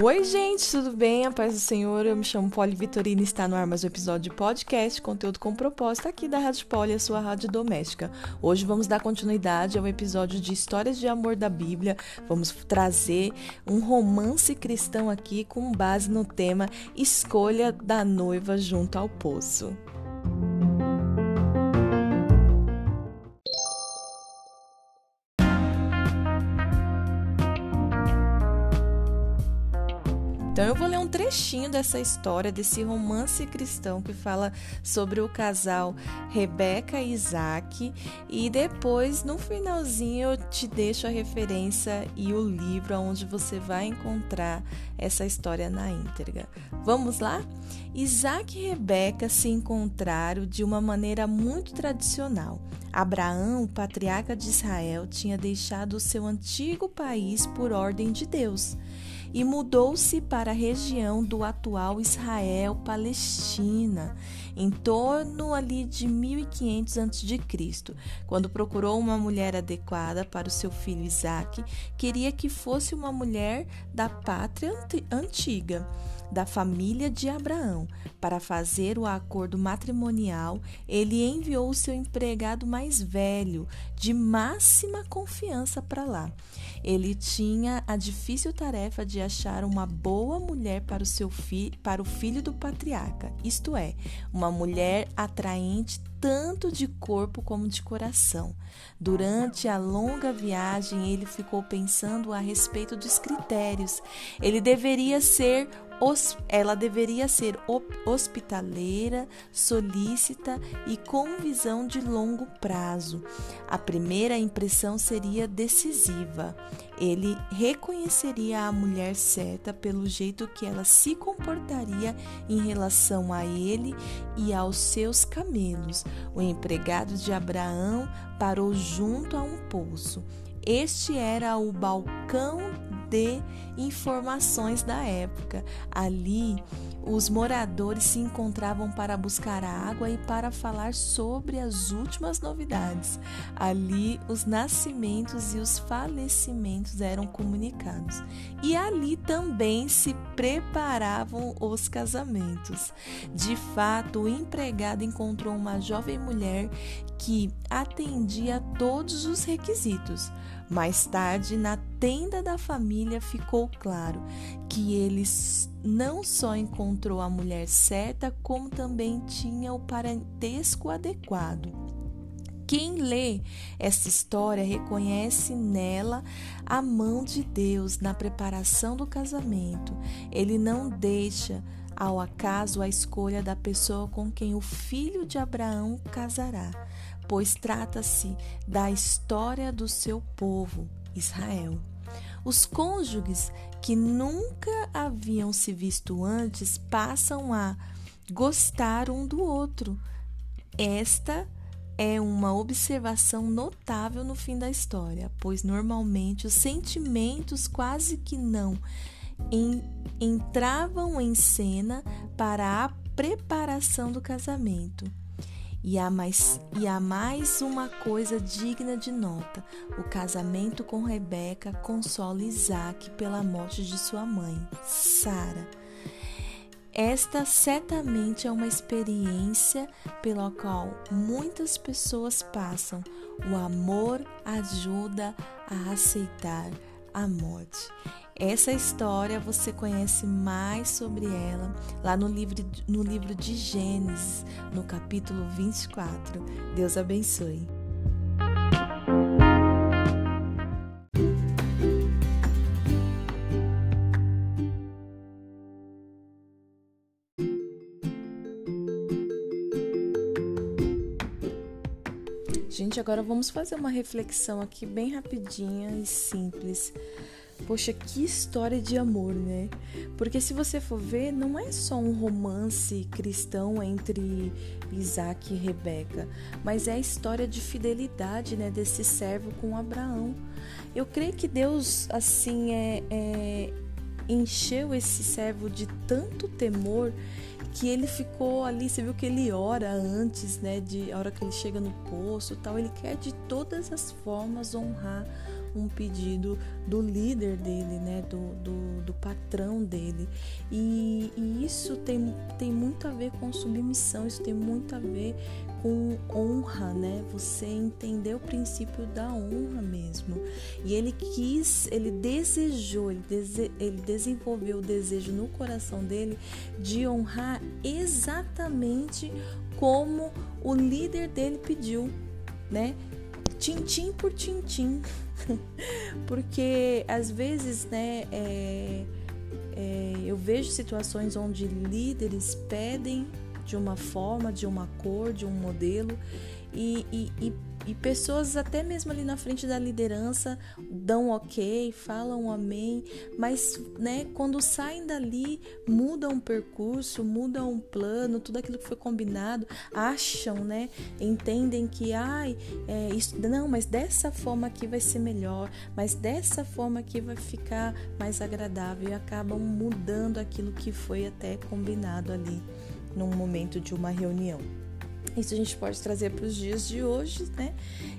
Oi gente, tudo bem? A paz do Senhor, eu me chamo Polly Vitorini e está no ar mais um episódio de podcast, conteúdo com propósito aqui da Rádio Polly, a sua rádio doméstica. Hoje vamos dar continuidade ao episódio de Histórias de Amor da Bíblia, vamos trazer um romance cristão aqui com base no tema Escolha da Noiva Junto ao Poço. Então eu vou ler um trechinho dessa história, desse romance cristão que fala sobre o casal Rebeca e Isaque, e depois no finalzinho eu te deixo a referência e o livro onde você vai encontrar essa história na íntegra. Vamos lá? Isaque e Rebeca se encontraram de uma maneira muito tradicional. Abraão, o patriarca de Israel, tinha deixado o seu antigo país por ordem de Deus e mudou-se para a região do atual Israel-Palestina, em torno ali de 1500 a.C., quando procurou uma mulher adequada para o seu filho Isaque, queria que fosse uma mulher da pátria antiga, da família de Abraão. Para fazer o acordo matrimonial, ele enviou o seu empregado mais velho, de máxima confiança, para lá. Ele tinha a difícil tarefa de achar uma boa mulher para o filho do patriarca, isto é, uma mulher atraente tanto de corpo como de coração. Durante a longa viagem, ele ficou pensando a respeito dos critérios. Ela deveria ser hospitaleira, solícita e com visão de longo prazo. A primeira impressão seria decisiva. Ele reconheceria a mulher certa pelo jeito que ela se comportaria em relação a ele e aos seus camelos. O empregado de Abraão parou junto a um poço. Este era o balcão de informações da época. Ali, os moradores se encontravam para buscar água e para falar sobre as últimas novidades. Ali, os nascimentos e os falecimentos eram comunicados. E ali também se preparavam os casamentos. De fato, o empregado encontrou uma jovem mulher que atendia a todos os requisitos. Mais tarde, na tenda da família, ficou claro que ele não só encontrou a mulher certa, como também tinha o parentesco adequado. Quem lê essa história reconhece nela a mão de Deus na preparação do casamento. Ele não deixa ao acaso a escolha da pessoa com quem o filho de Abraão casará, pois trata-se da história do seu povo, Israel. Os cônjuges que nunca haviam se visto antes passam a gostar um do outro. Esta é uma observação notável no fim da história, pois normalmente os sentimentos quase que não entravam em cena para a preparação do casamento. E há mais uma coisa digna de nota: o casamento com Rebeca consola Isaque pela morte de sua mãe, Sara. Esta certamente é uma experiência pela qual muitas pessoas passam. O amor ajuda a aceitar a morte. Essa história você conhece mais sobre ela lá no livro de Gênesis, no capítulo 24. Deus abençoe. Gente, agora vamos fazer uma reflexão aqui bem rapidinha e simples. Poxa, que história de amor, né? Porque se você for ver, não é só um romance cristão entre Isaque e Rebeca, mas é a história de fidelidade, né, desse servo com Abraão. Eu creio que Deus, assim, encheu esse servo de tanto temor que ele ficou ali. Você viu que ele ora antes, né, de a hora que ele chega no poço e tal. Ele quer de todas as formas honrar um pedido do líder dele, né, do patrão dele. E isso tem muito a ver com submissão, isso tem muito a ver com honra, né? Você entender o princípio da honra mesmo. E ele quis, ele desejou, ele desenvolveu o desejo no coração dele de honrar exatamente como o líder dele pediu, né? Tintim por tintim. Porque às vezes, né, eu vejo situações onde líderes pedem de uma forma, de uma cor, de um modelo, e pessoas até mesmo ali na frente da liderança dão ok, falam amém, mas, né, quando saem dali, mudam o percurso, mudam o plano, tudo aquilo que foi combinado, acham, né, entendem que, não, mas dessa forma aqui vai ser melhor, mas dessa forma aqui vai ficar mais agradável, e acabam mudando aquilo que foi até combinado ali num momento de uma reunião. Isso a gente pode trazer para os dias de hoje, né?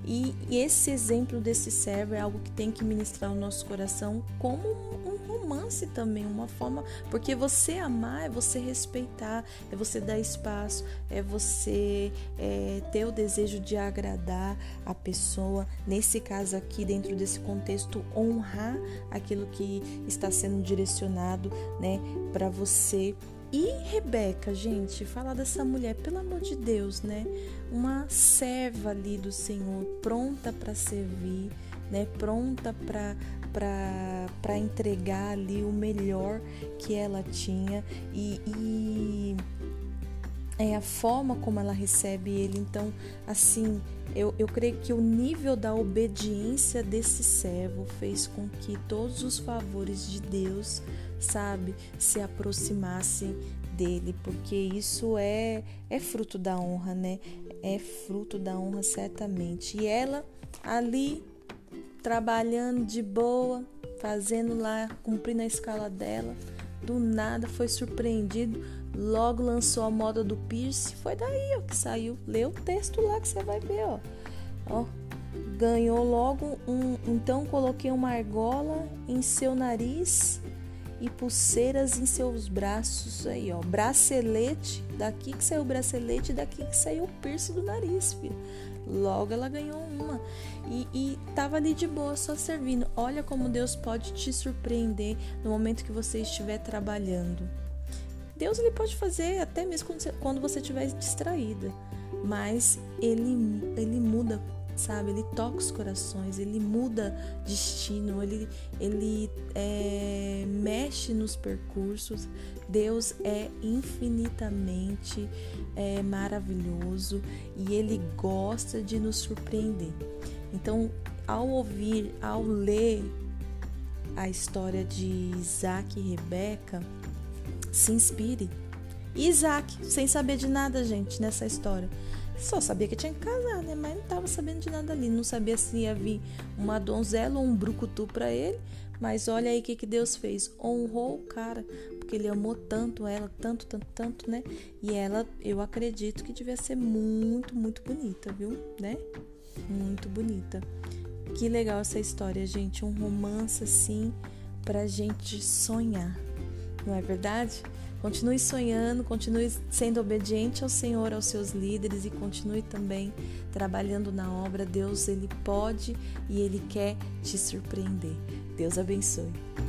E esse exemplo desse servo é algo que tem que ministrar o nosso coração como um romance também, uma forma... Porque você amar é você respeitar, é você dar espaço, é você ter o desejo de agradar a pessoa. Nesse caso aqui, dentro desse contexto, honrar aquilo que está sendo direcionado, né, para você. E Rebeca, gente, falar dessa mulher, pelo amor de Deus, né? Uma serva ali do Senhor, pronta para servir, né? Pronta para entregar ali o melhor que ela tinha. E é a forma como ela recebe ele. Então, assim, eu creio que o nível da obediência desse servo fez com que todos os favores de Deus, sabe, se aproximassem dele, porque isso é fruto da honra, né? É fruto da honra, certamente. E ela ali, trabalhando de boa, fazendo lá, cumprindo a escala dela, do nada foi surpreendido, logo lançou a moda do piercing, foi daí, ó, que saiu. Lê o texto lá que você vai ver, ó. Ó, ganhou logo então coloquei uma argola em seu nariz e pulseiras em seus braços, aí, ó, bracelete, daqui que saiu o bracelete, daqui que saiu o piercing do nariz, filho. Logo ela ganhou uma, e tava ali de boa, só servindo. Olha como Deus pode te surpreender no momento que você estiver trabalhando. Deus, ele pode fazer até mesmo quando você estiver distraída, mas ele muda, sabe? Ele toca os corações, ele muda destino, ele mexe nos percursos. Deus é infinitamente maravilhoso e ele gosta de nos surpreender. Então, ao ler a história de Isaque e Rebeca, se inspire. Isaque, sem saber de nada, gente, nessa história. Só sabia que tinha que casar, né? Mas não estava sabendo de nada ali. Não sabia se ia vir uma donzela ou um brucutu para ele. Mas olha aí o que Deus fez. Honrou o cara, porque ele amou tanto ela, tanto, tanto, tanto, né? E ela, eu acredito que devia ser muito, muito bonita, viu? Né? Muito bonita. Que legal essa história, gente. Um romance, assim, pra gente sonhar. Não é verdade? Continue sonhando, continue sendo obediente ao Senhor, aos seus líderes, e continue também trabalhando na obra. Deus, ele pode e ele quer te surpreender. Deus abençoe.